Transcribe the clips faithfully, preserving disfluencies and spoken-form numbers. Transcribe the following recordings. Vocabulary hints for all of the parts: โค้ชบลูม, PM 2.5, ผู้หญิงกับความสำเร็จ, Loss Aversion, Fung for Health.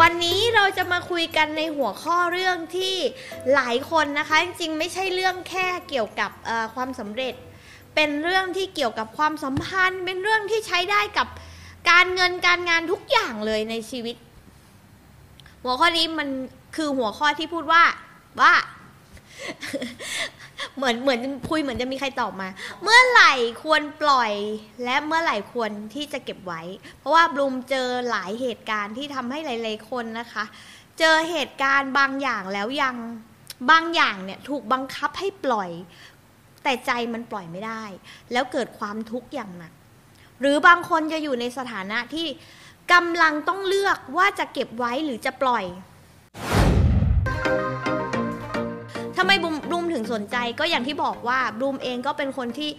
วันนี้เราจะมาคุยกันในหัวข้อเรื่องที่หลายคนนะคะจริงๆไม่ใช่เรื่องแค่เกี่ยวกับความสำเร็จเป็นเรื่องที่เกี่ยวกับความสัมพันธ์เป็นเรื่องที่ใช้ได้กับการเงินการงานทุกอย่างเลยในชีวิตหัวข้อนี้มันคือหัวข้อที่พูดว่าว่าเหมือนเหมือนคุยเหมือนจะมีใครตอบมาเมื่อไหร่ควรปล่อยและเมื่อไหร่ควรที่จะเก็บไว้เพราะว่าบลูมเจอหลายเหตุการณ์ที่ทำให้หลายๆคนนะคะเจอเหตุการณ์บางอย่างแล้วยังบางอย่างเนี่ยถูกบังคับให้ปล่อยแต่ใจมันปล่อยไม่ได้แล้วเกิดความทุกข์อย่างหนักหรือบางคนจะอยู่ในสถานะที่กำลังต้องเลือกว่าจะเก็บไว้หรือจะปล่อยทำไมบลูมถึงสนใจก็อย่างที่บอกว่าบลูมเองก็เป็นคนที่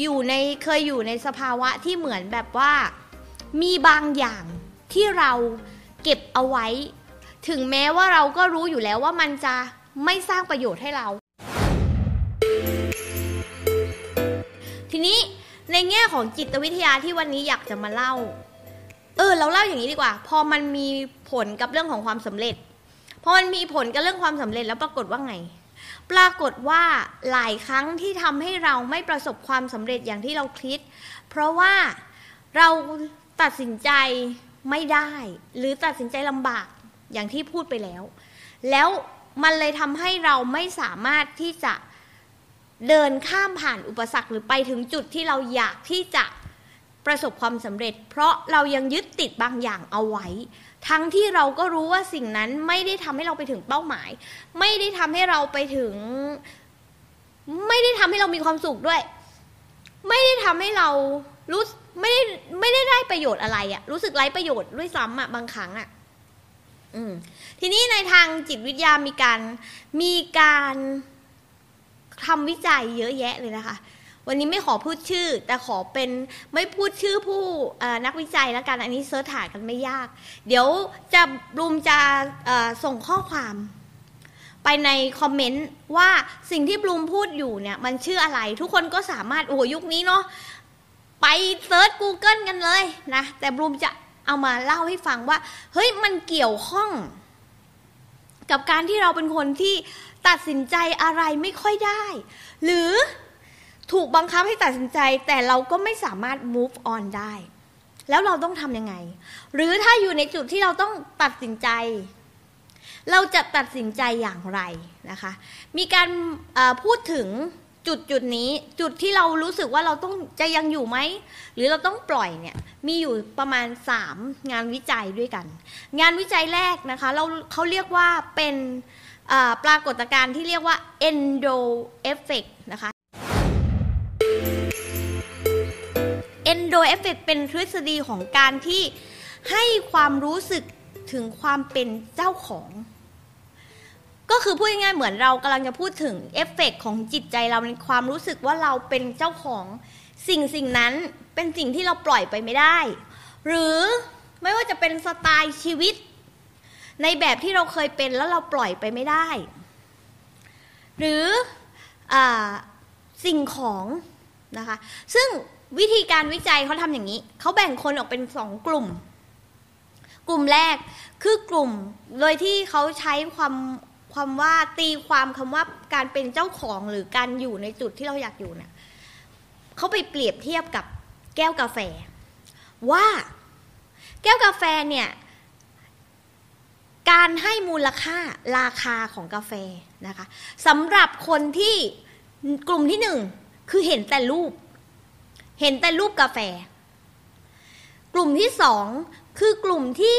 อยู่ในเคยอยู่ในสภาวะที่เหมือนแบบว่ามีบางอย่างที่เราเก็บเอาไว้ถึงแม้ว่าเราก็รู้อยู่แล้วว่ามันจะไม่สร้างประโยชน์ให้เราทีนี้ในแง่ของจิตวิทยาที่วันนี้อยากจะมาเล่าเออเราเล่าอย่างนี้ดีกว่าพอมันมีผลกับเรื่องของความสำเร็จพอมันมีผลกับเรื่องความสำเร็จแล้วปรากฏว่าไงปรากฏว่าหลายครั้งที่ทำให้เราไม่ประสบความสำเร็จอย่างที่เราคิดเพราะว่าเราตัดสินใจไม่ได้หรือตัดสินใจลำบากอย่างที่พูดไปแล้วแล้วมันเลยทำให้เราไม่สามารถที่จะเดินข้ามผ่านอุปสรรคหรือไปถึงจุดที่เราอยากที่จะประสบความสำเร็จเพราะเรายังยึดติดบางอย่างเอาไว้ทั้งที่เราก็รู้ว่าสิ่งนั้นไม่ได้ทำให้เราไปถึงเป้าหมายไม่ได้ทำให้เราไปถึงไม่ได้ทำให้เรามีความสุขด้วยไม่ได้ทำให้เรารู้ไม่ได้ไม่ได้ได้ประโยชน์อะไรอะรู้สึกไร้ประโยชน์ด้วยซ้ำอะบางครั้งอะอืมทีนี้ในทางจิตวิทยามีการมีการทำวิจัยเยอะแยะเลยนะคะวันนี้ไม่ขอพูดชื่อแต่ขอเป็นไม่พูดชื่อผู้นักวิจัยแล้วกันอันนี้เสิร์ชหากันไม่ยากเดี๋ยวจะบลูมจะส่งข้อความไปในคอมเมนต์ว่าสิ่งที่บลูมพูดอยู่เนี่ยมันชื่ออะไรทุกคนก็สามารถโอ้โหยุคนี้เนาะไปเสิร์ช Google กันเลยนะแต่บลูมจะเอามาเล่าให้ฟังว่าเฮ้ยมันเกี่ยวข้องกับการที่เราเป็นคนที่ตัดสินใจอะไรไม่ค่อยได้หรือถูกบังคับให้ตัดสินใจแต่เราก็ไม่สามารถ move on ได้แล้วเราต้องทำยังไงหรือถ้าอยู่ในจุดที่เราต้องตัดสินใจเราจะตัดสินใจอย่างไรนะคะมีการพูดถึงจุดจุดนี้จุดที่เรารู้สึกว่าเราต้องจะยังอยู่ไหมหรือเราต้องปล่อยเนี่ยมีอยู่ประมาณสามงานวิจัยด้วยกันงานวิจัยแรกนะคะเราเขาเรียกว่าเป็นปรากฏการณ์ที่เรียกว่า Endowment Effect นะคะEndowment Effect เป็นทฤษฎีของการที่ให้ความรู้สึกถึงความเป็นเจ้าของก็คือพูดง่ายๆเหมือนเรากำลังจะพูดถึงเอฟเฟกต์ของจิตใจเราในความรู้สึกว่าเราเป็นเจ้าของสิ่งสิ่งนั้นเป็นสิ่งที่เราปล่อยไปไม่ได้หรือไม่ว่าจะเป็นสไตล์ชีวิตในแบบที่เราเคยเป็นแล้วเราปล่อยไปไม่ได้หรือสิ่งของนะคะซึ่งวิธีการวิจัยเขาทำอย่างนี้เขาแบ่งคนออกเป็นสองกลุ่มกลุ่มแรกคือกลุ่มโดยที่เขาใช้ความความว่าตีความคำว่าการเป็นเจ้าของหรือการอยู่ในจุดที่เราอยากอยู่เนี่ยเขาไปเปรียบเทียบกับแก้วกาแฟว่าแก้วกาแฟเนี่ยการให้มูลค่าราคาของกาแฟนะคะสำหรับคนที่กลุ่มที่หนึ่งคือเห็นแต่รูปเห็นแต่รูปกาแฟกลุ่มที่สองคือกลุ่มที่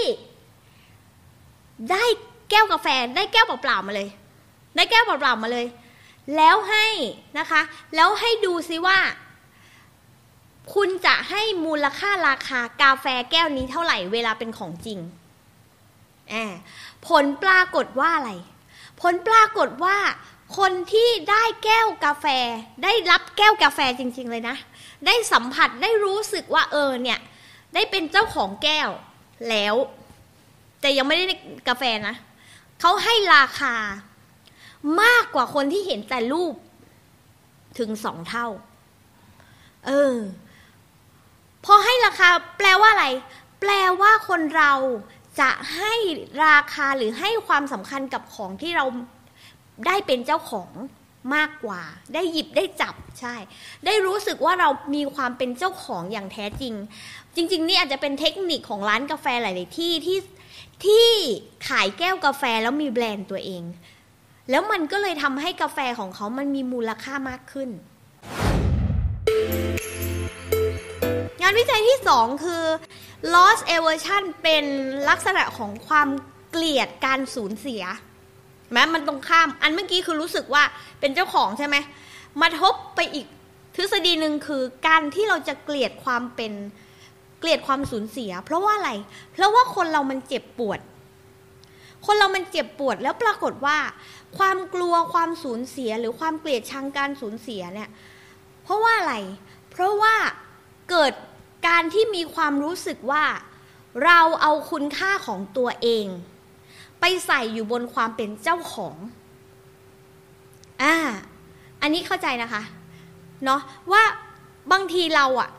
ได้แก้วกาแฟได้แก้วเปล่าๆมาเลยได้แก้วเปล่าๆมาเลยแล้วให้นะคะแล้วให้ดูซิว่าคุณ จะให้มูลค่าราคากาแฟแก้วนี้เท่าไหร่เวลาเป็นของจริงอ่าผลปรากฏว่าอะไรผลปรากฏว่าคนที่ได้แก้วกาแฟได้รับแก้วกาแฟจริงๆเลยนะได้สัมผัสได้รู้สึกว่าเออเนี่ยได้เป็นเจ้าของแก้วแล้วแต่ยังไม่ได้กาแฟนะเขาให้ราคามากกว่าคนที่เห็นแต่รูปถึงสองเท่าเออพอให้ราคาแปลว่าอะไรแปลว่าคนเราจะให้ราคาหรือให้ความสำคัญกับของที่เราได้เป็นเจ้าของมากกว่าได้หยิบได้จับใช่ได้รู้สึกว่าเรามีความเป็นเจ้าของอย่างแท้จริงจริงๆนี่อาจจะเป็นเทคนิคของร้านกาแฟหลายๆที่ที่ที่ขายแก้วกาแฟแล้วมีแบรนด์ตัวเองแล้วมันก็เลยทำให้กาแฟของเขามันมีมูลค่ามากขึ้นงานวิจัยที่สองคือ Loss Aversion เป็นลักษณะของความเกลียดการสูญเสียแม้มันตรงข้ามอันเมื่อกี้คือรู้สึกว่าเป็นเจ้าของใช่ไหมมาทบไปอีกทฤษฎีหนึ่งคือการที่เราจะเกลียดความเป็นเกลียดความสูญเสียเพราะว่าอะไรเพราะว่าคนเรามันเจ็บปวดคนเรามันเจ็บปวดแล้วปรากฏว่าความกลัวความสูญเสียหรือความเกลียดชังการสูญเสียเนี่ยเพราะว่าอะไรเพราะว่าเกิดการที่มีความรู้สึกว่าเราเอาคุณค่าของตัวเองไปใส่อยู่บนความเป็นเจ้าของอ่าอันนี้เข้าใจนะคะเนาะว่าบางทีเราอะ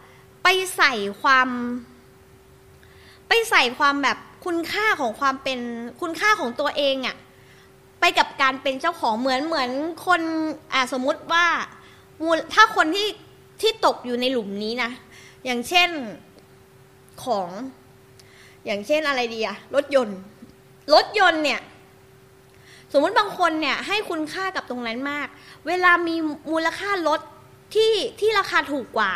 ไปใส่ความไปใส่ความแบบคุณค่าของความเป็นคุณค่าของตัวเองอะไปกับการเป็นเจ้าของเหมือนเหมือนคนอ่าสมมุติว่าถ้าคนที่ที่ตกอยู่ในหลุมนี้นะอย่างเช่นของอย่างเช่นอะไรดีอะรถยนต์รถยนต์เนี่ยสมมติบางคนเนี่ยให้คุณค่ากับตรงนั้นมากเวลามีมูลค่ารถที่ที่ราคาถูกกว่า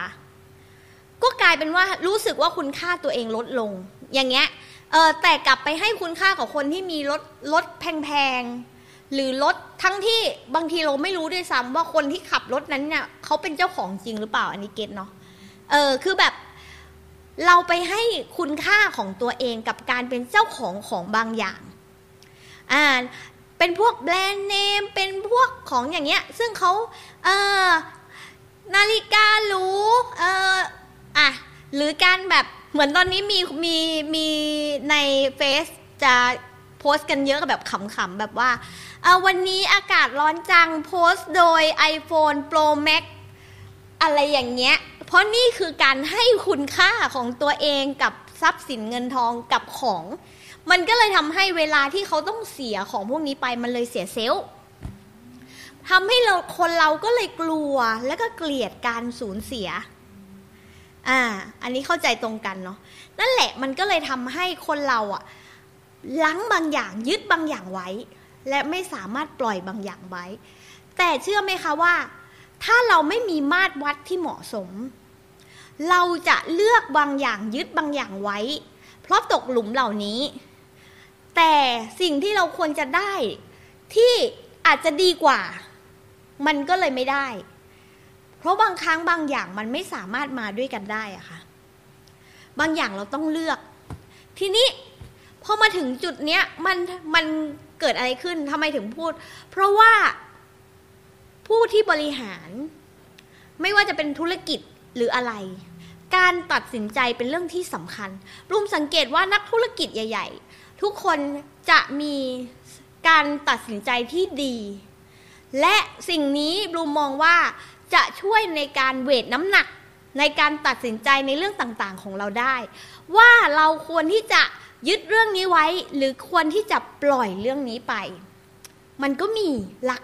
ก็กลายเป็นว่ารู้สึกว่าคุณค่าตัวเองลดลงอย่างเงี้ยเออแต่กลับไปให้คุณค่ากับคนที่มีรถรถแพงๆหรือรถทั้งที่บางทีเราไม่รู้ด้วยซ้ำว่าคนที่ขับรถนั้นเนี่ยเขาเป็นเจ้าของจริงหรือเปล่าอันนี้เก็ตเนาะเออคือแบบเราไปให้คุณค่าของตัวเองกับการเป็นเจ้าของของบางอย่างอ่าเป็นพวกแบรนด์เนมเป็นพวกของอย่างเงี้ยซึ่งเขาเออนาฬิกาหรูเอออ่ะหรือการแบบเหมือนตอนนี้มีมีมีในเฟซจะโพสต์กันเยอะแบบขำๆแบบว่าเออวันนี้อากาศร้อนจังโพสต์โดย iPhone Pro Max อะไรอย่างเงี้ยเพราะนี่คือการให้คุณค่าของตัวเองกับทรัพย์สินเงินทองกับของมันก็เลยทำให้เวลาที่เขาต้องเสียของพวกนี้ไปมันเลยเสียเซลล์ทำให้เราคนเราก็เลยกลัวแล้วก็เกลียดการสูญเสียอ่าอันนี้เข้าใจตรงกันเนาะนั่นแหละมันก็เลยทำให้คนเราอะลังบางอย่างยึดบางอย่างไว้และไม่สามารถปล่อยบางอย่างไว้แต่เชื่อไหมคะว่าถ้าเราไม่มีมาตรวัดที่เหมาะสมเราจะเลือกบางอย่างยึดบางอย่างไว้เพราะตกหลุมเหล่านี้แต่สิ่งที่เราควรจะได้ที่อาจจะดีกว่ามันก็เลยไม่ได้เพราะบางครั้งบางอย่างมันไม่สามารถมาด้วยกันได้อะค่ะบางอย่างเราต้องเลือกทีนี้พอมาถึงจุดเนี้ยมันมันเกิดอะไรขึ้นทำไมถึงพูดเพราะว่าผู้ที่บริหารไม่ว่าจะเป็นธุรกิจหรืออะไรการตัดสินใจเป็นเรื่องที่สำคัญรุมสังเกตว่านักธุรกิจใหญ่ๆทุกคนจะมีการตัดสินใจที่ดีและสิ่งนี้รุมมองว่าจะช่วยในการเวทน้ำหนักในการตัดสินใจในเรื่องต่างๆของเราได้ว่าเราควรที่จะยึดเรื่องนี้ไว้หรือควรที่จะปล่อยเรื่องนี้ไปมันก็มีหลัก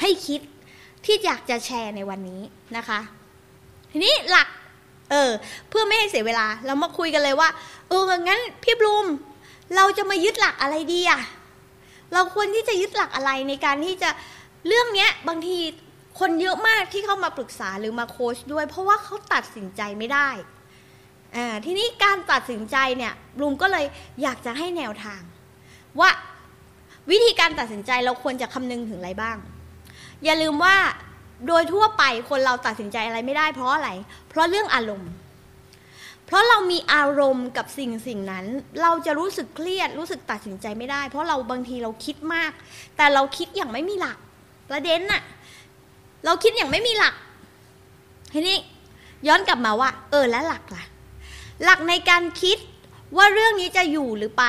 ให้คิดที่อยากจะแชร์ในวันนี้นะคะทีนี้หลักเออเพื่อไม่ให้เสียเวลาเรามาคุยกันเลยว่าเอองั้นพี่บลูมเราจะมายึดหลักอะไรดีอะเราควรที่จะยึดหลักอะไรในการที่จะเรื่องเนี้ยบางทีคนเยอะมากที่เข้ามาปรึกษาหรือมาโค้ชด้วยเพราะว่าเขาตัดสินใจไม่ได้อ่าทีนี้การตัดสินใจเนี่ยบลูมก็เลยอยากจะให้แนวทางว่าวิธีการตัดสินใจเราควรจะคำนึงถึงอะไรบ้างอย่าลืมว่าโดยทั่วไปคนเราตัดสินใจอะไรไม่ได้เพราะอะไรเพราะเรื่องอารมณ์ เพราะเรามีอารมณ์กับสิ่งสิ่งนั้นเราจะรู้สึกเครียดรู้สึกตัดสินใจไม่ได้เพราะเราบางทีเราคิดมากแต่เราคิดอย่างไม่มีหลักประเด็นน่ะเราคิดอย่างไม่มีหลักทีนี้ย้อนกลับมาว่าเออแล้วหลักล่ะหลักในการคิดว่าเรื่องนี้จะอยู่หรือไป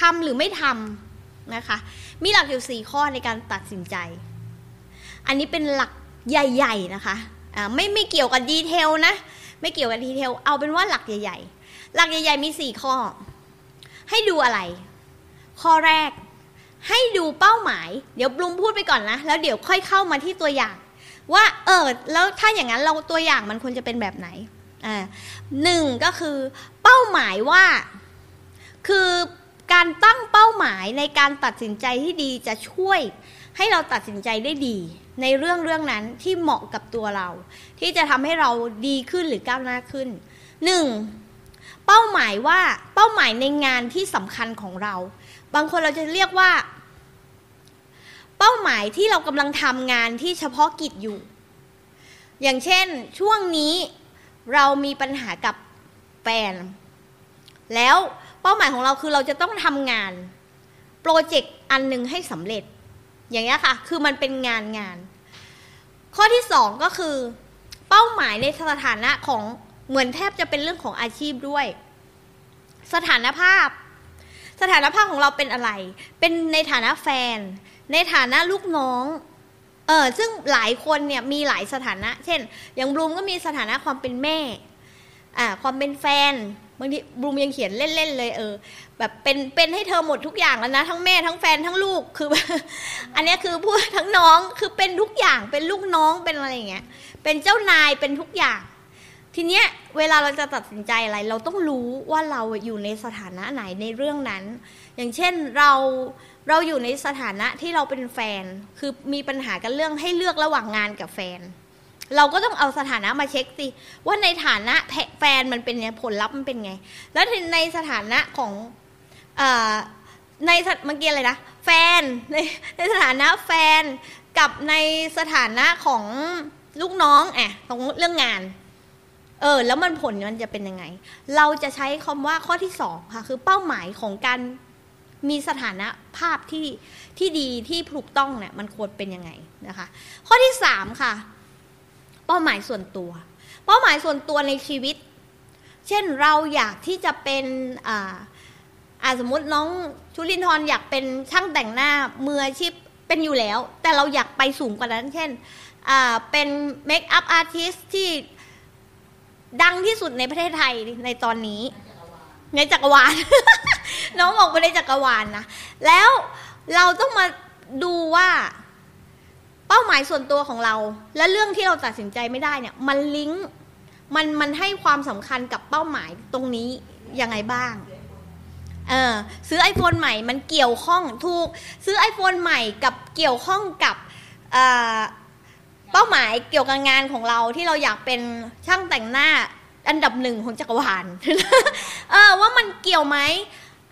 ทำหรือไม่ทำนะคะมีหลักอยู่สี่ข้อในการตัดสินใจอันนี้เป็นหลักใหญ่ๆนะคะอ่าไม่ไม่เกี่ยวกับดีเทลนะไม่เกี่ยวกับดีเทลเอาเป็นว่าหลักใหญ่ๆหลักใหญ่ๆมีสี่ข้อให้ดูอะไรข้อแรกให้ดูเป้าหมายเดี๋ยวบลูมพูดไปก่อนนะแล้วเดี๋ยวค่อยเข้ามาที่ตัวอย่างว่าเออแล้วถ้าอย่างนั้นเราตัวอย่างมันควรจะเป็นแบบไหนอ่าหนึ่งก็คือเป้าหมายว่าคือการตั้งเป้าหมายในการตัดสินใจที่ดีจะช่วยให้เราตัดสินใจได้ดีในเรื่องเรื่องนั้นที่เหมาะกับตัวเราที่จะทำให้เราดีขึ้นหรือก้าวหน้าขึ้นหนึ่งเป้าหมายว่าเป้าหมายในงานที่สำคัญของเราบางคนเราจะเรียกว่าเป้าหมายที่เรากำลังทำงานที่เฉพาะกิจอยู่อย่างเช่นช่วงนี้เรามีปัญหากับแฟนแล้วเป้าหมายของเราคือเราจะต้องทำงานโปรเจกต์อันหนึ่งให้สำเร็จอย่างนี้ค่ะคือมันเป็นงานงานข้อที่สองก็คือเป้าหมายในสถานะของเหมือนแทบจะเป็นเรื่องของอาชีพด้วยสถานภาพสถานภาพของเราเป็นอะไรเป็นในฐานะแฟนในฐานะลูกน้องเออซึ่งหลายคนเนี่ยมีหลายสถานะเช่นอย่างบลูมก็มีสถานะความเป็นแม่อ่าความเป็นแฟนบางทีบลูมยังเขียนเล่นๆเลยเออแบบเป็นเป็นให้เธอหมดทุกอย่างแล้วนะทั้งแม่ทั้งแฟนทั้งลูกคือ อันนี้คือพูดทั้งน้องคือเป็นทุกอย่างเป็นลูกน้องเป็นอะไรอย่างเงี้ยเป็นเจ้านายเป็นทุกอย่างทีเนี้ยเวลาเราจะตัดสินใจอะไรเราต้องรู้ว่าเราอยู่ในสถานะไหนในเรื่องนั้นอย่างเช่นเราเราอยู่ในสถานะที่เราเป็นแฟนคือมีปัญหากันเรื่องให้เลือกระหว่างงานกับแฟนเราก็ต้องเอาสถานะมาเช็คสิว่าในฐานะแฟนมันเป็นไงผลลัพธ์มันเป็นไงแล้วในสถานะของเอ่อในเมื่อกี้อะไรนะแฟนในในสถานะแฟนกับในสถานะของลูกน้องอะของเรื่องงานเออแล้วมันผลมันจะเป็นยังไงเราจะใช้คำว่าข้อที่สองค่ะคือเป้าหมายของการมีสถานะภาพที่ที่ดีที่ถูกต้องเนี่ยมันควรเป็นยังไงนะคะข้อที่สามค่ะเป้าหมายส่วนตัวเป้าหมายส่วนตัวในชีวิตเช่นเราอยากที่จะเป็นอ่าอ่าสมมติน้องชุลินทร์อยากเป็นช่างแต่งหน้ามืออาชีพเป็นอยู่แล้วแต่เราอยากไปสูงกว่านั้นเช่นอ่าเป็นเมคอัพอาร์ติสต์ที่ดังที่สุดในประเทศไทยในตอนนี้ในจักรวาล น้องบอกว่าในจักรวาล นะแล้วเราต้องมาดูว่าเป้าหมายส่วนตัวของเราและเรื่องที่เราตัดสินใจไม่ได้เนี่ยมันลิงก์มันมันให้ความสำคัญกับเป้าหมายตรงนี้ยังไงบ้างเออซื้อ iPhone ใหม่มันเกี่ยวข้องถูกซื้อ iPhone ใหม่กับเกี่ยวข้องกับเอ่อเป้าหมายเกี่ยวกับงานของเราที่เราอยากเป็นช่างแต่งหน้าอันดับหนึ่งของจักรวาล เออว่ามันเกี่ยวไหม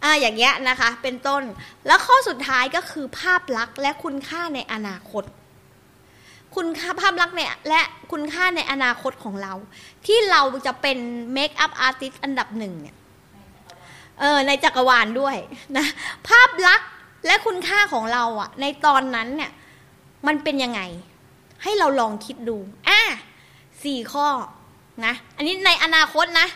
อ่าอย่างเงี้ยนะคะเป็นต้นแล้วข้อสุดท้ายก็คือภาพลักษณ์และคุณค่าในอนาคตคุณค่าภาพลักษณ์เนี่ยและคุณค่าในอนาคตของเราที่เราจะเป็นเมคอัพอาร์ติสต์อันดับหนึ่งเนี่ยเออในจักรวาลด้วยนะภาพลักษณ์และคุณค่าของเราอ่ะในตอนนั้นเนี่ยมันเป็นยังไงให้เราลองคิดดูอ่ะสี่ข้อนะอันนี้ในอนาคตนะ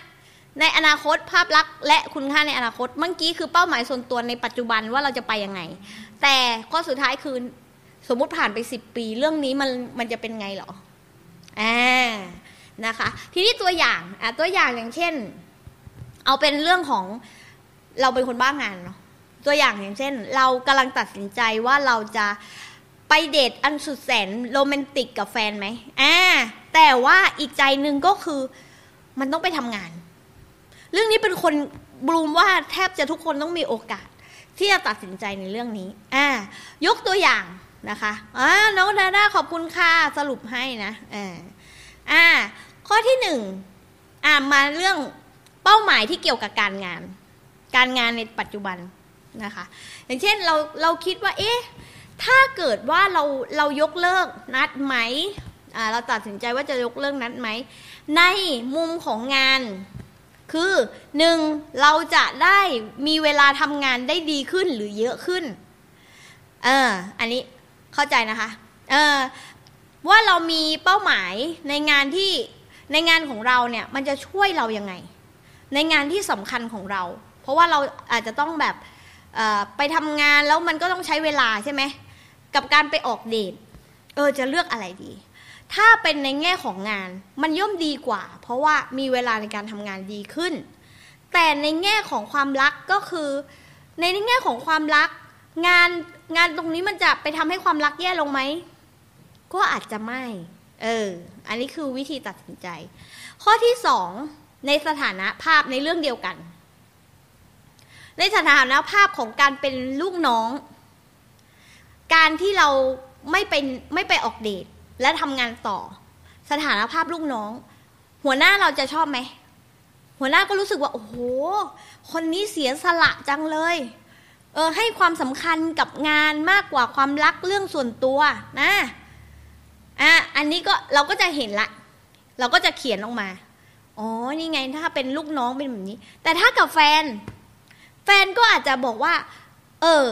ในอนาคตภาพลักษณ์และคุณค่าในอนาคตเมื่อกี้คือเป้าหมายส่วนตัวในปัจจุบันว่าเราจะไปยังไงแต่ข้อสุดท้ายคือสมมุติผ่านไปสิบปีเรื่องนี้มันมันจะเป็นไงหรออ่านะคะทีนี้ตัวอย่างอ่ะตัวอย่างอย่างเช่นเอาเป็นเรื่องของเราเป็นคนบ้างานเนาะตัวอย่างอย่างเช่นเรากำลังตัดสินใจว่าเราจะไปเดทอันสุดแสนโรแมนติกกับแฟนไหมอ่าแต่ว่าอีกใจหนึ่งก็คือมันต้องไปทำงานเรื่องนี้เป็นคนบลูมว่าแทบจะทุกคนต้องมีโอกาสที่จะตัดสินใจในเรื่องนี้อ่ายกตัวอย่างนะคะอ่าน้องดาด้าขอบคุณค่ะสรุปให้นะอ่าอ่าข้อที่หนึ่งอ่ามาเรื่องเป้าหมายที่เกี่ยวกับการงานการงานในปัจจุบันนะคะอย่างเช่นเราเราคิดว่าเอ๊ะถ้าเกิดว่าเราเรายกเลิกนัดไหมอ่าเราตัดสินใจว่าจะยกเลิกนัดไหมในมุมของงาน คือหนึ่งเราจะได้มีเวลาทำงานได้ดีขึ้นหรือเยอะขึ้นเอออันนี้เข้าใจนะคะเออว่าเรามีเป้าหมายในงานที่ในงานของเราเนี่ยมันจะช่วยเรายังไงในงานที่สำคัญของเราเพราะว่าเราอาจจะต้องแบบไปทำงานแล้วมันก็ต้องใช้เวลาใช่ไหมกับการไปออกเดทเออจะเลือกอะไรดีถ้าเป็นในแง่ของงานมันย่อมดีกว่าเพราะว่ามีเวลาในการทำงานดีขึ้นแต่ในแง่ของความรักก็คือในแง่ของความรักงานงานตรงนี้มันจะไปทำให้ความรักแย่ลงไหมก็อาจจะไม่เอออันนี้คือวิธีตัดสินใจข้อที่สองในสถานะภาพในเรื่องเดียวกันในสถานะภาพของการเป็นลูกน้องการที่เราไม่ไปไม่ไปออกเดทและทำงานต่อสถานภาพลูกน้องหัวหน้าเราจะชอบไหมหัวหน้าก็รู้สึกว่าโอ้โหคนนี้เสียสละจังเลยเออให้ความสำคัญกับงานมากกว่าความรักเรื่องส่วนตัวนะอ่ะอันนี้ก็เราก็จะเห็นละเราก็จะเขียนออกมาอ๋อนี่ไงถ้าเป็นลูกน้องเป็นแบบนี้แต่ถ้ากับแฟนแฟนก็อาจจะบอกว่าเออ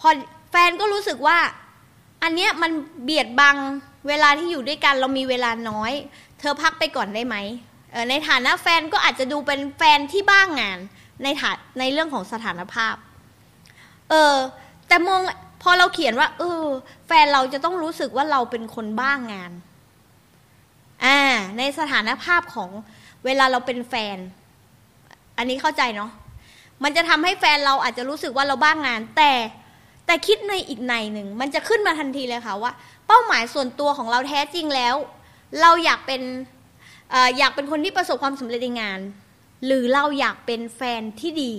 พอแฟนก็รู้สึกว่าอันเนี้ยมันเบียดบังเวลาที่อยู่ด้วยกันเรามีเวลาน้อยเธอพักไปก่อนได้ไหมเออในฐานะแฟนก็อาจจะดูเป็นแฟนที่บ้างงานในฐานในเรื่องของสถานภาพเออแต่มองพอเราเขียนว่าเออแฟนเราจะต้องรู้สึกว่าเราเป็นคนบ้างงานอ่าในสถานภาพของเวลาเราเป็นแฟนอันนี้เข้าใจเนาะมันจะทำให้แฟนเราอาจจะรู้สึกว่าเราบ้างงานแต่แต่คิดในอีกในหนึ่งมันจะขึ้นมาทันทีเลยค่ะว่าเป้าหมายส่วนตัวของเราแท้จริงแล้วเราอยากเป็นเอ่ออยากเป็นคนที่ประสบความสำเร็จในงานหรือเราอยากเป็นแฟนที่ดี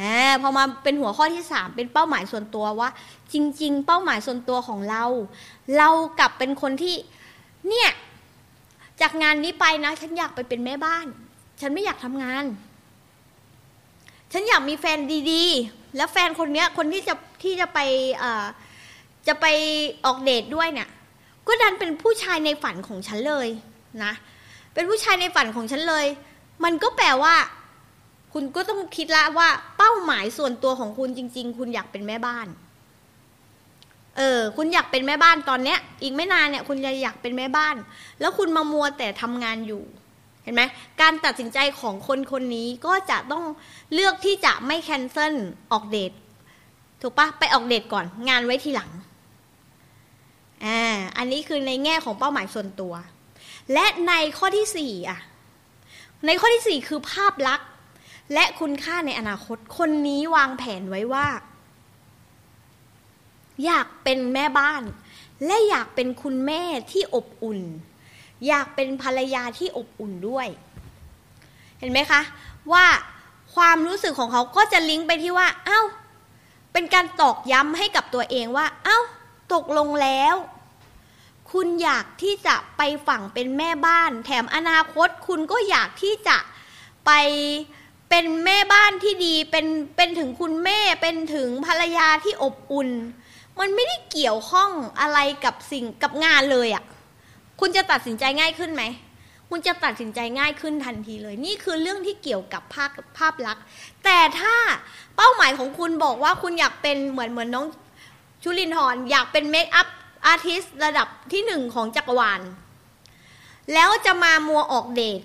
อ่าพอมาเป็นหัวข้อที่สามเป็นเป้าหมายส่วนตัวว่าจริงๆเป้าหมายส่วนตัวของเราเรากลับเป็นคนที่เนี่ยจากงานนี้ไปนะฉันอยากไปเป็นแม่บ้านฉันไม่อยากทำงานฉันอยากมีแฟนดีๆแล้วแฟนคนเนี้ยคนที่จะที่จะไปเอ่อจะไปออกเดทด้วยเนี่ยก็ดันเป็นผู้ชายในฝันของฉันเลยนะเป็นผู้ชายในฝันของฉันเลยมันก็แปลว่าคุณก็ต้องคิดละว่าเป้าหมายส่วนตัวของคุณจริงๆคุณอยากเป็นแม่บ้านเออคุณอยากเป็นแม่บ้านตอนเนี้ยอีกไม่นานเนี่ยคุณจะอยากเป็นแม่บ้านแล้วคุณมามัวแต่ทำงานอยู่เห็นไหมการตัดสินใจของคนคนนี้ก็จะต้องเลือกที่จะไม่แคนเซิลออกเดทถูกปะไปออกเดทก่อนงานไว้ทีหลังอ่าอันนี้คือในแง่ของเป้าหมายส่วนตัวและในข้อที่สี่อ่ะในข้อที่สี่คือภาพลักษณ์และคุณค่าในอนาคตคนนี้วางแผนไว้ว่าอยากเป็นแม่บ้านและอยากเป็นคุณแม่ที่อบอุ่นอยากเป็นภรรยาที่อบอุ่นด้วยเห็นไหมคะว่าความรู้สึกของเขาก็จะลิงก์ไปที่ว่าเอ้าเป็นการตอกย้ำให้กับตัวเองว่าเอ้าตกลงแล้วคุณอยากที่จะไปฝั่งเป็นแม่บ้านแถมอนาคตคุณก็อยากที่จะไปเป็นแม่บ้านที่ดีเป็นเป็นถึงคุณแม่เป็นถึงภรรยาที่อบอุ่นมันไม่ได้เกี่ยวข้องอะไรกับสิ่งกับงานเลยอ่ะคุณจะตัดสินใจง่ายขึ้นไหมคุณจะตัดสินใจง่ายขึ้นทันทีเลยนี่คือเรื่องที่เกี่ยวกับภาพภาพลักษณ์แต่ถ้าเป้าหมายของคุณบอกว่าคุณอยากเป็นเหมือนเหมือนน้องชุลินทร์อยากเป็นเมคอัพอาร์ติสต์ระดับที่หนึ่งของจักรวาลแล้วจะมามัวออกเดท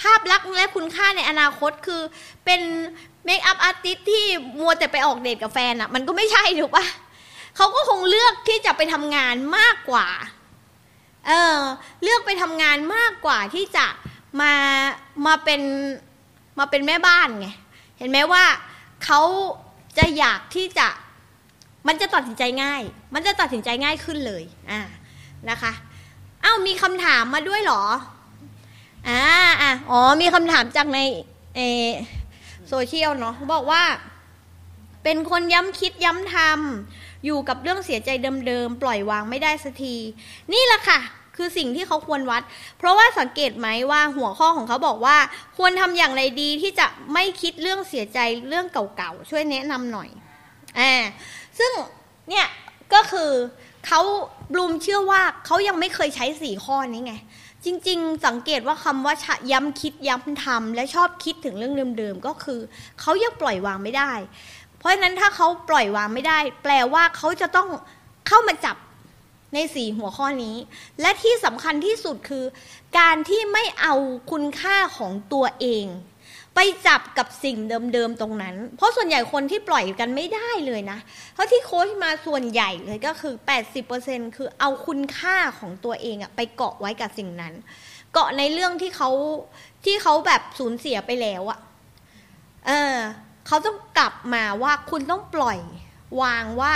ภาพลักษณ์และคุณค่าในอนาคตคือเป็นเมคอัพอาร์ติสต์ที่มัวแต่ไปออกเดทกับแฟนอ่ะมันก็ไม่ใช่ถูกปะเขาก็คงเลือกที่จะไปทำงานมากกว่าเออเลือกไปทำงานมากกว่าที่จะมามาเป็นมาเป็นแม่บ้านไงเห็นไหมว่าเขาจะอยากที่จะมันจะตัดสินใจง่ายมันจะตัดสินใจง่ายขึ้นเลยอ่านะคะอ้าวมีคำถามมาด้วยเหรออ่าอ่ะอ๋อมีคำถามจากในเอโซเชียลเนาะบอกว่าเป็นคนย้ำคิดย้ำทำอยู่กับเรื่องเสียใจเดิมๆปล่อยวางไม่ได้สักทีนี่แหละค่ะคือสิ่งที่เขาควรวัดเพราะว่าสังเกตไหมว่าหัวข้อของเขาบอกว่าควรทำอย่างไรดีที่จะไม่คิดเรื่องเสียใจเรื่องเก่าๆช่วยแนะนำหน่อยอ่าซึ่งเนี่ยก็คือเขาบลูมเชื่อว่าเขายังไม่เคยใช้สี่ข้อนี้ไง จริงๆสังเกตว่าคำว่าย้ำคิดย้ำทำและชอบคิดถึงเรื่องเดิมๆก็คือเขายังปล่อยวางไม่ได้เพราะฉะนั้นถ้าเขาปล่อยวางไม่ได้แปลว่าเขาจะต้องเข้ามาจับในสี่หัวข้อนี้และที่สำคัญที่สุดคือการที่ไม่เอาคุณค่าของตัวเองไปจับกับสิ่งเดิมๆตรงนั้นเพราะส่วนใหญ่คนที่ปล่อยกันไม่ได้เลยนะเพราะที่โค้ชมาส่วนใหญ่เลยก็คือ แปดสิบเปอร์เซ็นต์ คือเอาคุณค่าของตัวเองอะไปเกาะไว้กับสิ่งนั้นเกาะในเรื่องที่เขาที่เขาแบบสูญเสียไปแล้วอะเออเขาต้องกลับมาว่าคุณต้องปล่อยวางว่า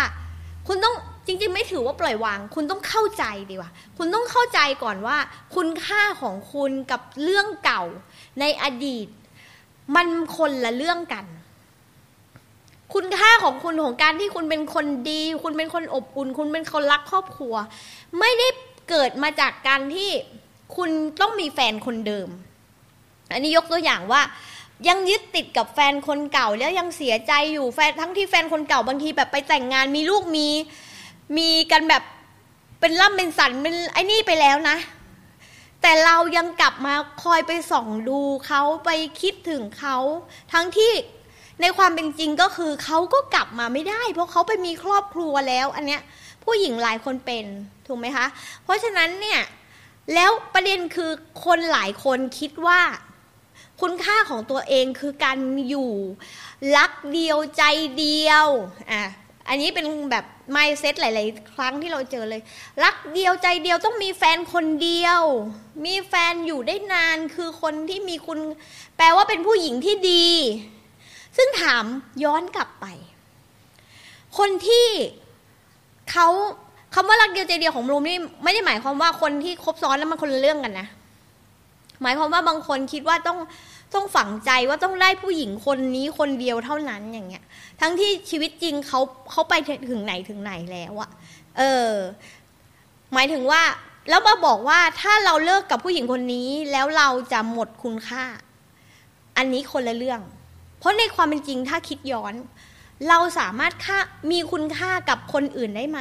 คุณต้องจริงๆไม่ถือว่าปล่อยวางคุณต้องเข้าใจดีกว่าคุณต้องเข้าใจก่อนว่าคุณค่าของคุณกับเรื่องเก่าในอดีตมันคนละเรื่องกันคุณค่าของคุณของการที่คุณเป็นคนดีคุณเป็นคนอบอุ่นคุณเป็นคนรักครอบครัวไม่ได้เกิดมาจากการที่คุณต้องมีแฟนคนเดิมอันนี้ยกตัวอย่างว่ายังยึดติดกับแฟนคนเก่าแล้วยังเสียใจอยู่แฟนทั้งที่แฟนคนเก่าบางทีแบบไปแต่งงานมีลูกมีมีกันแบบเป็นล่ำเป็นสันเป็นไอ้นี่ไปแล้วนะแต่เรายังกลับมาคอยไปส่องดูเขาไปคิดถึงเขาทั้งที่ในความเป็นจริงก็คือเขาก็กลับมาไม่ได้เพราะเขาไปมีครอบครัวแล้วอันเนี้ยผู้หญิงหลายคนเป็นถูกไหมคะเพราะฉะนั้นเนี่ยแล้วประเด็นคือคนหลายคนคิดว่าคุณค่าของตัวเองคือการอยู่รักเดียวใจเดียวอ่ะอันนี้เป็นแบบmindset หลายๆครั้งที่เราเจอเลยรักเดียวใจเดียวต้องมีแฟนคนเดียวมีแฟนอยู่ได้นานคือคนที่มีคุณแปลว่าเป็นผู้หญิงที่ดีซึ่งถามย้อนกลับไปคนที่เขาคำว่ารักเดียวใจเดียวของรูมนี่ไม่ได้หมายความว่าคนที่คบซ้อนแล้วมันคนละเรื่องกันนะหมายความว่าบางคนคิดว่าต้องต้องฝังใจว่าต้องได้ผู้หญิงคนนี้คนเดียวเท่านั้นอย่างเงี้ยทั้งที่ชีวิตจริงเขาเขาไปถึงไหนถึงไหนแล้วอะเออหมายถึงว่าแล้วมาบอกว่าถ้าเราเลิกกับผู้หญิงคนนี้แล้วเราจะหมดคุณค่าอันนี้คนละเรื่องเพราะในความเป็นจริงถ้าคิดย้อนเราสามารถค่ามีคุณค่ากับคนอื่นได้ไหม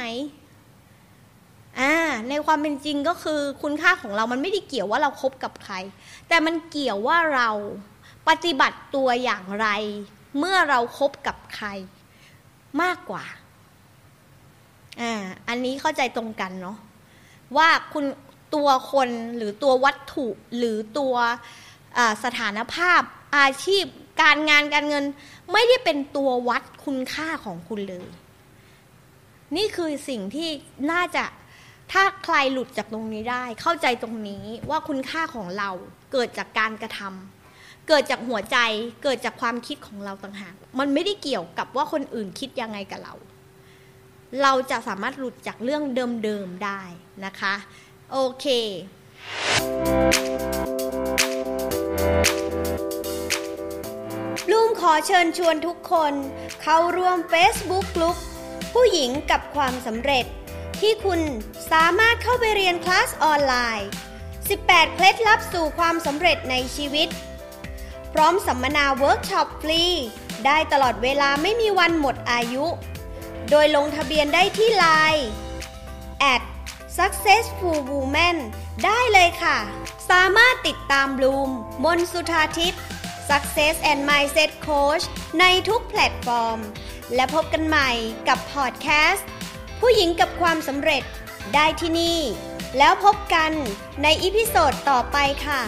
อ่าในความเป็นจริงก็คือคุณค่าของเรามันไม่ได้เกี่ยวว่าเราคบกับใครแต่มันเกี่ยวว่าเราปฏิบัติตัวอย่างไรเมื่อเราคบกับใครมากกว่าอ่าอันนี้เข้าใจตรงกันเนาะว่าคุณตัวคนหรือตัววัตถุหรือตัวสถานภาพอาชีพการงานการเงินไม่ได้เป็นตัววัดคุณค่าของคุณเลยนี่คือสิ่งที่น่าจะถ้าใครหลุดจากตรงนี้ได้เข้าใจตรงนี้ว่าคุณค่าของเราเกิดจากการกระทำเกิดจากหัวใจเกิดจากความคิดของเราต่างหากมันไม่ได้เกี่ยวกับว่าคนอื่นคิดยังไงกับเราเราจะสามารถหลุดจากเรื่องเดิมๆได้นะคะโอเคลูมขอเชิญชวนทุกคนเข้าร่วม Facebook กลุ่มผู้หญิงกับความสำเร็จที่คุณสามารถเข้าไปเรียนคลาสออนไลน์สิบแปดเคล็ดลับสู่ความสำเร็จในชีวิตพร้อมสัมมนาเวิร์กช็อปฟรีได้ตลอดเวลาไม่มีวันหมดอายุโดยลงทะเบียนได้ที่ ไลน์ แอท ซัคเซสฟูลวูแมน ได้เลยค่ะสามารถติดตามบลูมมนสุธาทิพย์ Success and Mindset Coach ในทุกแพลตฟอร์มและพบกันใหม่กับพอดแคสต์ผู้หญิงกับความสำเร็จได้ที่นี่แล้วพบกันในอีพิโซดต่อไปค่ะ